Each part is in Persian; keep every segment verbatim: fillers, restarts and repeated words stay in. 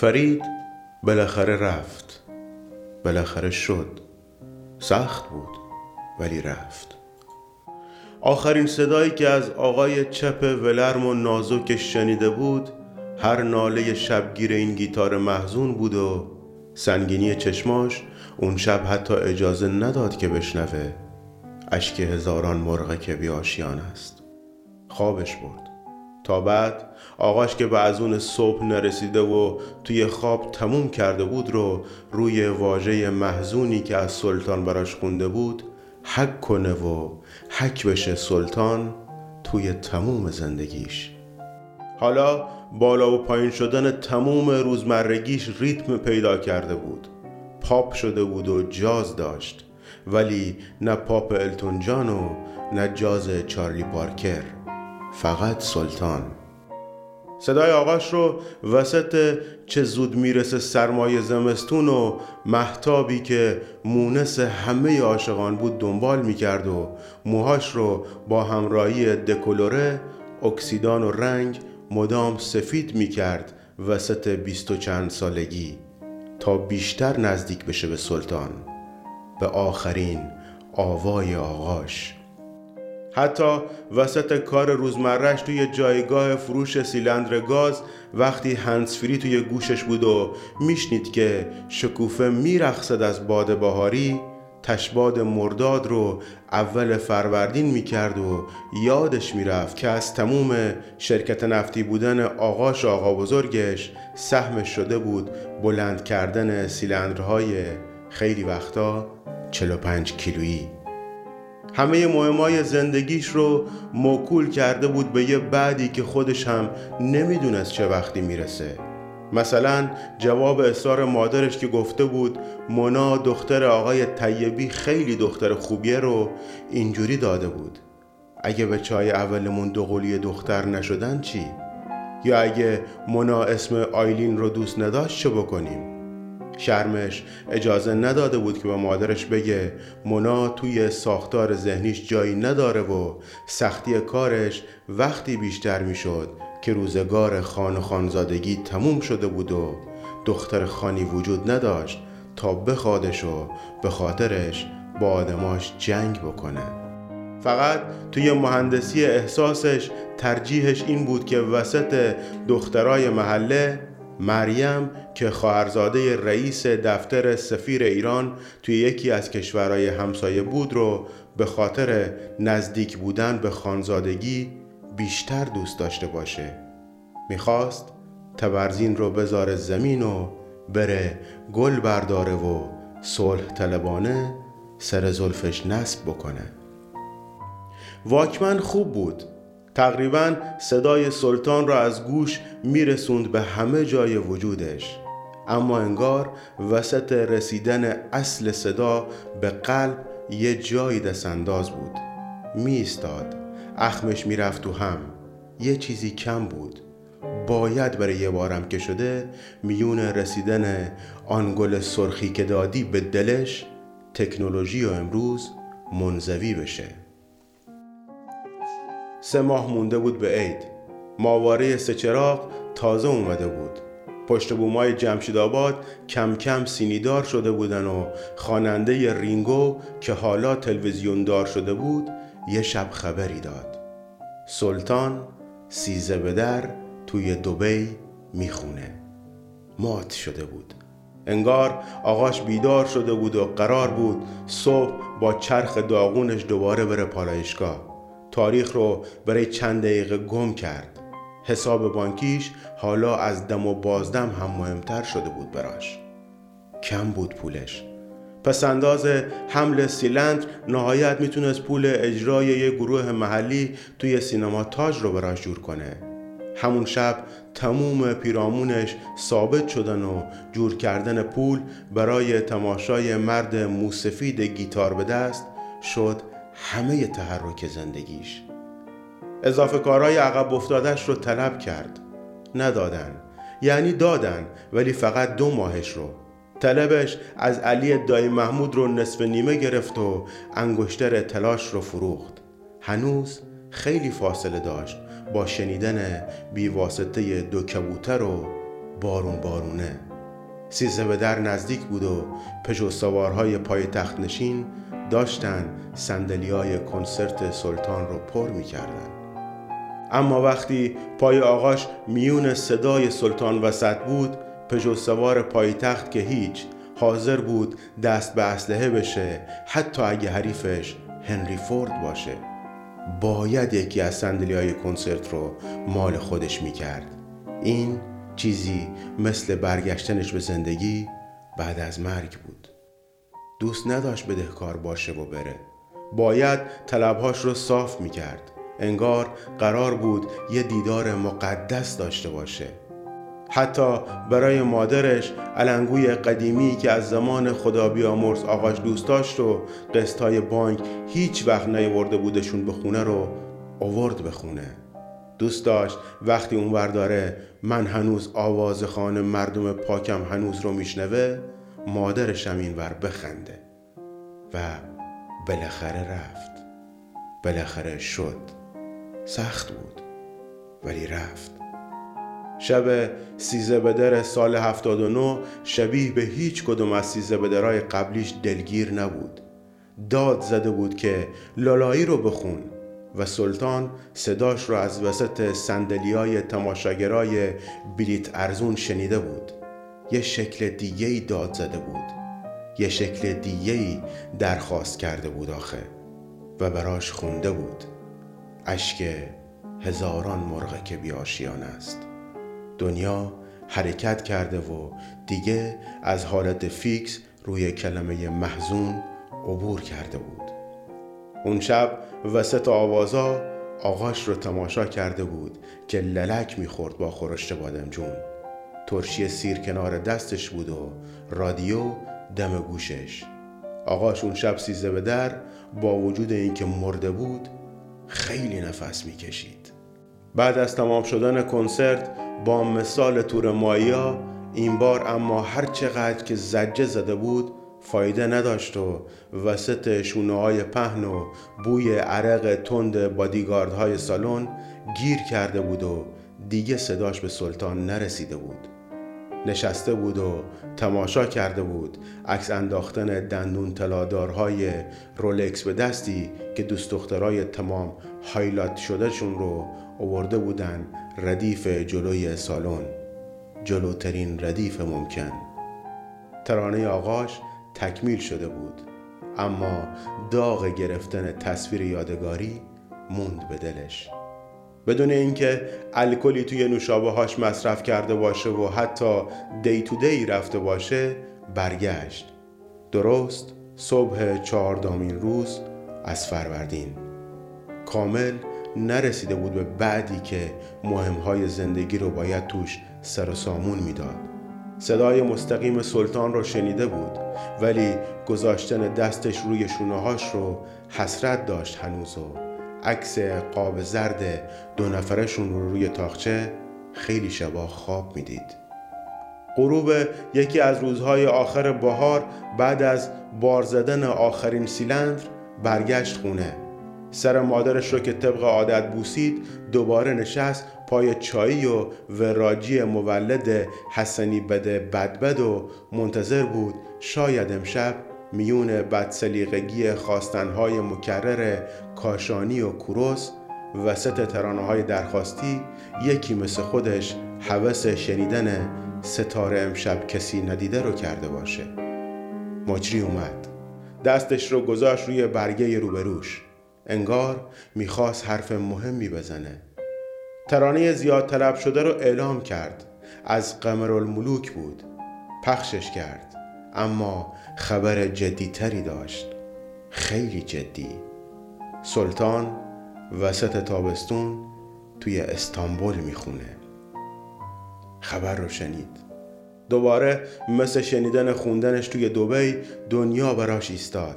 فرید بالاخره رفت، بالاخره شد. سخت بود ولی رفت. آخرین صدایی که از آقای چپ ولرم و نازک شنیده بود هر ناله شبگیر این گیتار محزون بود و سنگینی چشماش اون شب حتی اجازه نداد که بشنوه اشک هزاران مرغ که بی آشیان است. خوابش برد. تا بعد آقاش که به اذان صبح نرسیده و توی خواب تموم کرده بود رو روی واژه محزونی که از سلطان براش خونده بود حک کنه و حک بشه سلطان توی تموم زندگیش. حالا بالا و پایین شدن تموم روزمرگیش ریتم پیدا کرده بود، پاپ شده بود و جاز داشت، ولی نه پاپ التون جان و نه جاز چارلی پارکر، فقط سلطان. صدای آغاش رو وسط چه زود میرسه سرمایه زمستون و مهتابی که مونس همه عاشقان بود دنبال میکرد و موهاش رو با همراهی دکلوره اکسیدان و رنگ مدام سفید میکرد وسط بیست و چند سالگی تا بیشتر نزدیک بشه به سلطان، به آخرین آوای آغاش. حتی وسط کار روزمره‌اش توی جایگاه فروش سیلندر گاز وقتی هندزفری توی گوشش بود و میشنید که شکوفه میرقصد از باد بهاری، تشباد مرداد رو اول فروردین میکرد و یادش میرفت که از تموم شرکت نفتی بودن آغاش و آقا بزرگش سهمش شده بود بلند کردن سیلندرهای خیلی وقتا چهل و پنج کیلویی. همه مهمای زندگیش رو موکول کرده بود به یه بعدی که خودش هم نمیدونست چه وقتی میرسه. مثلا جواب اصرار مادرش که گفته بود مونا دختر آقای طیبی خیلی دختر خوبیه رو اینجوری داده بود: اگه به چای اولمون دو قلی دختر نشدن چی؟ یا اگه مونا اسم آیلین رو دوست نداشت چه بکنیم؟ شرمش اجازه نداده بود که به مادرش بگه مونا توی ساختار ذهنیش جایی نداره و سختی کارش وقتی بیشتر میشد که روزگار خان و خانزادگی تموم شده بود و دختر خانی وجود نداشت تا بخوادش و به خاطرش با آدماش جنگ بکنه. فقط توی مهندسی احساسش ترجیحش این بود که وسط دخترای محله مریم که خواهرزاده رئیس دفتر سفیر ایران توی یکی از کشورهای همسایه بود رو به خاطر نزدیک بودن به خانزادگی بیشتر دوست داشته باشه. میخواست تبرزین رو بذاره زمین و بره گل برداره و صلح طلبانه سر زلفش نصب بکنه. واکمن خوب بود. تقریباً صدای سلطان را از گوش میرسوند به همه جای وجودش، اما انگار وسط رسیدن اصل صدا به قلب یه جایی دستانداز بود. می ایستاد، اخمش میرفت تو هم، یه چیزی کم بود. باید برای یه بارم که شده میون رسیدن آن گل سرخی که دادی به دلش تکنولوژی و امروز منزوی بشه. سه ماه مونده بود به عید. ماواره سه چراغ تازه اومده بود. پشت بومای جمشیدآباد کم کم سینیدار شده بودن و خواننده رینگو که حالا تلویزیون دار شده بود یه شب خبری داد. سلطان سیزه به در توی دبی میخونه. مات شده بود. انگار آقاش بیدار شده بود و قرار بود صبح با چرخ داغونش دوباره بره پالایشگاه. تاریخ رو برای چند دقیقه گم کرد. حساب بانکیش حالا از دم و بازدم هم مهمتر شده بود براش. کم بود پولش. پس انداز حمل سیلندر نهایت میتونست پول اجرای یه گروه محلی توی سینما تاج رو براش جور کنه. همون شب تموم پیرامونش ثابت شدن و جور کردن پول برای تماشای مرد موسفید گیتار به دست شد همه تحرک زندگیش. اضافه کارهای عقب افتادش رو طلب کرد. ندادن. یعنی دادن ولی فقط دو ماهش رو. طلبش از علی دایی محمود رو نصف نیمه گرفت و انگشتر تلاش رو فروخت. هنوز خیلی فاصله داشت با شنیدن بیواسطه دو کبوتر و بارون بارونه. سیزده به در نزدیک بود و پژو سوارهای پای تخت نشین داشتن صندلیای کنسرت سلطان رو پر می‌کردن. اما وقتی پای آغاش میون صدای سلطان وسط بود، پژو سوار پای تخت که هیچ، حاضر بود دست به اسلحه بشه، حتی اگه حریفش هنری فورد باشه. باید یکی از صندلیای کنسرت رو مال خودش می‌کرد. این چیزی مثل برگشتنش به زندگی بعد از مرگ بود. دوست نداشت بدهکار باشه و بره. باید طلبهاش رو صاف میکرد. انگار قرار بود یه دیدار مقدس داشته باشه. حتی برای مادرش علنگوی قدیمی که از زمان خدا بیامرز آقاش دوست داشت و قسطای بانک هیچ وقت نیورده بودشون به خونه رو آورد به خونه. دوست داشت وقتی اون ورداره من هنوز آواز خانه مردم پاکم هنوز رو میشنوه، مادرش هم این ور بخنده. و بالاخره رفت. بالاخره شد. سخت بود ولی رفت. شب سیزده بدر سال هفتاد و نه شبیه به هیچ کدوم از سیزده بدرهای قبلیش دلگیر نبود. داد زده بود که لالایی رو بخون و سلطان صداش رو از وسط صندلیای تماشاگرای بلیت ارزون شنیده بود. یه شکل دیگه‌ای داد زده بود. یه شکل دیگه‌ای درخواست کرده بود آخه و براش خونده بود. اشک هزاران مرغ که بی آشیان است. دنیا حرکت کرده و دیگه از حالت فیکس روی کلمه محزون عبور کرده بود. اون شب وسط آوازا آغاش رو تماشا کرده بود که للک میخورد با خورشت بادمجون. ترشی سیر کنار دستش بود و رادیو دم گوشش. آغاش اون شب سیزده به در با وجود اینکه مرده بود خیلی نفس میکشید. بعد از تمام شدن کنسرت با مثال تور مایا این بار اما هر چقدر که زجه زده بود فایده نداشت و وسط شونه‌های پهن و بوی عرق تند بادیگاردهای سالن گیر کرده بود و دیگه صداش به سلطان نرسیده بود. نشسته بود و تماشا کرده بود عکس انداختن دندون طلادارهای رولکس به دستی که دوست دخترای تمام هایلایت شدهشون رو آورده بودن ردیف جلوی سالن، جلوترین ردیف ممکن. ترانه آغاش تکمیل شده بود اما داغ گرفتن تصویر یادگاری موند به دلش. بدون اینکه الکلی توی نوشابه‌هاش مصرف کرده باشه و حتی دی تو دی رفته باشه برگشت. درست صبح چهاردمین روز از فروردین. کامل نرسیده بود به بعدی که مهم‌های زندگی رو باید توش سر و سامون میداد. صدای مستقیم سلطان رو شنیده بود ولی گذاشتن دستش روی شونه‌هاش رو حسرت داشت هنوز و عکس قاب زرد دو نفرشون رو روی تاخچه خیلی شبا خواب میدید. غروب یکی از روزهای آخر بهار بعد از بار زدن آخرین سیلندر برگشت خونه. سر مادرش رو که طبق عادت بوسید دوباره نشست پای چایی و وراجی مولد حسنی بده بدبد و منتظر بود شاید امشب میون بدسلیقگی خواستنهای مکرر کاشانی و کوروس وسط ترانه‌های درخواستی یکی مثل خودش هوس شنیدن ستاره امشب کسی ندیده رو کرده باشه. مجری اومد. دستش رو گذاشت روی برگه روبروش. انگار میخواست حرف مهمی بزنه. ترانه زیاد طلب شده رو اعلام کرد. از قمرالملوک بود. پخشش کرد. اما خبر جدی تری داشت. خیلی جدی. سلطان وسط تابستون توی استانبول میخونه. خبر رو شنید. دوباره مثل شنیدن خوندنش توی دبی دنیا براش ایستاد.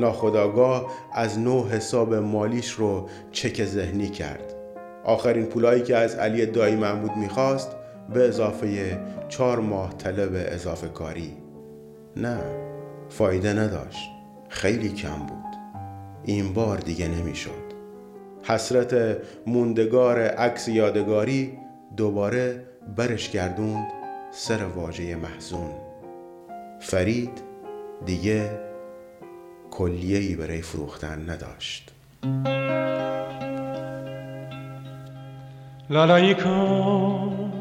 ناخودآگاه از نو حساب مالیش رو چک ذهنی کرد. آخرین پولایی که از علی دایی محمود میخواست به اضافه چهار ماه طلب اضافه کاری. نه، فایده نداشت. خیلی کم بود. این بار دیگه نمیشد. حسرت موندگار عکس یادگاری دوباره برش گردوند سر واژه محزون. فرید دیگه کلیه‌ای برای فروختن نداشت. لالایی کن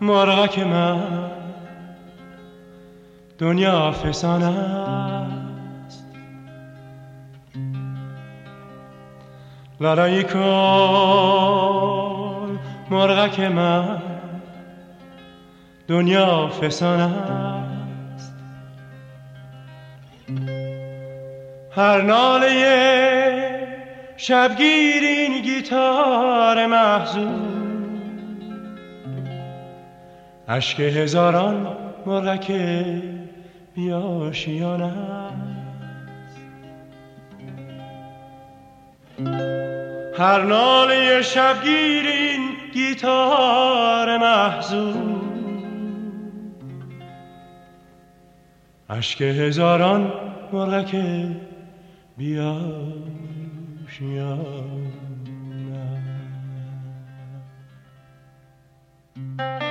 مرغک من، دنیا افسانه است. لالایی کن مرغک من، دنیا افسانه است. هر ناله شبگیر این گیتار محزون، اشک هزاران مرغک بی‌آشیان است. هر ناله شبگیر این گیتار محزون، اشک هزاران مرغک بی‌آشیان است.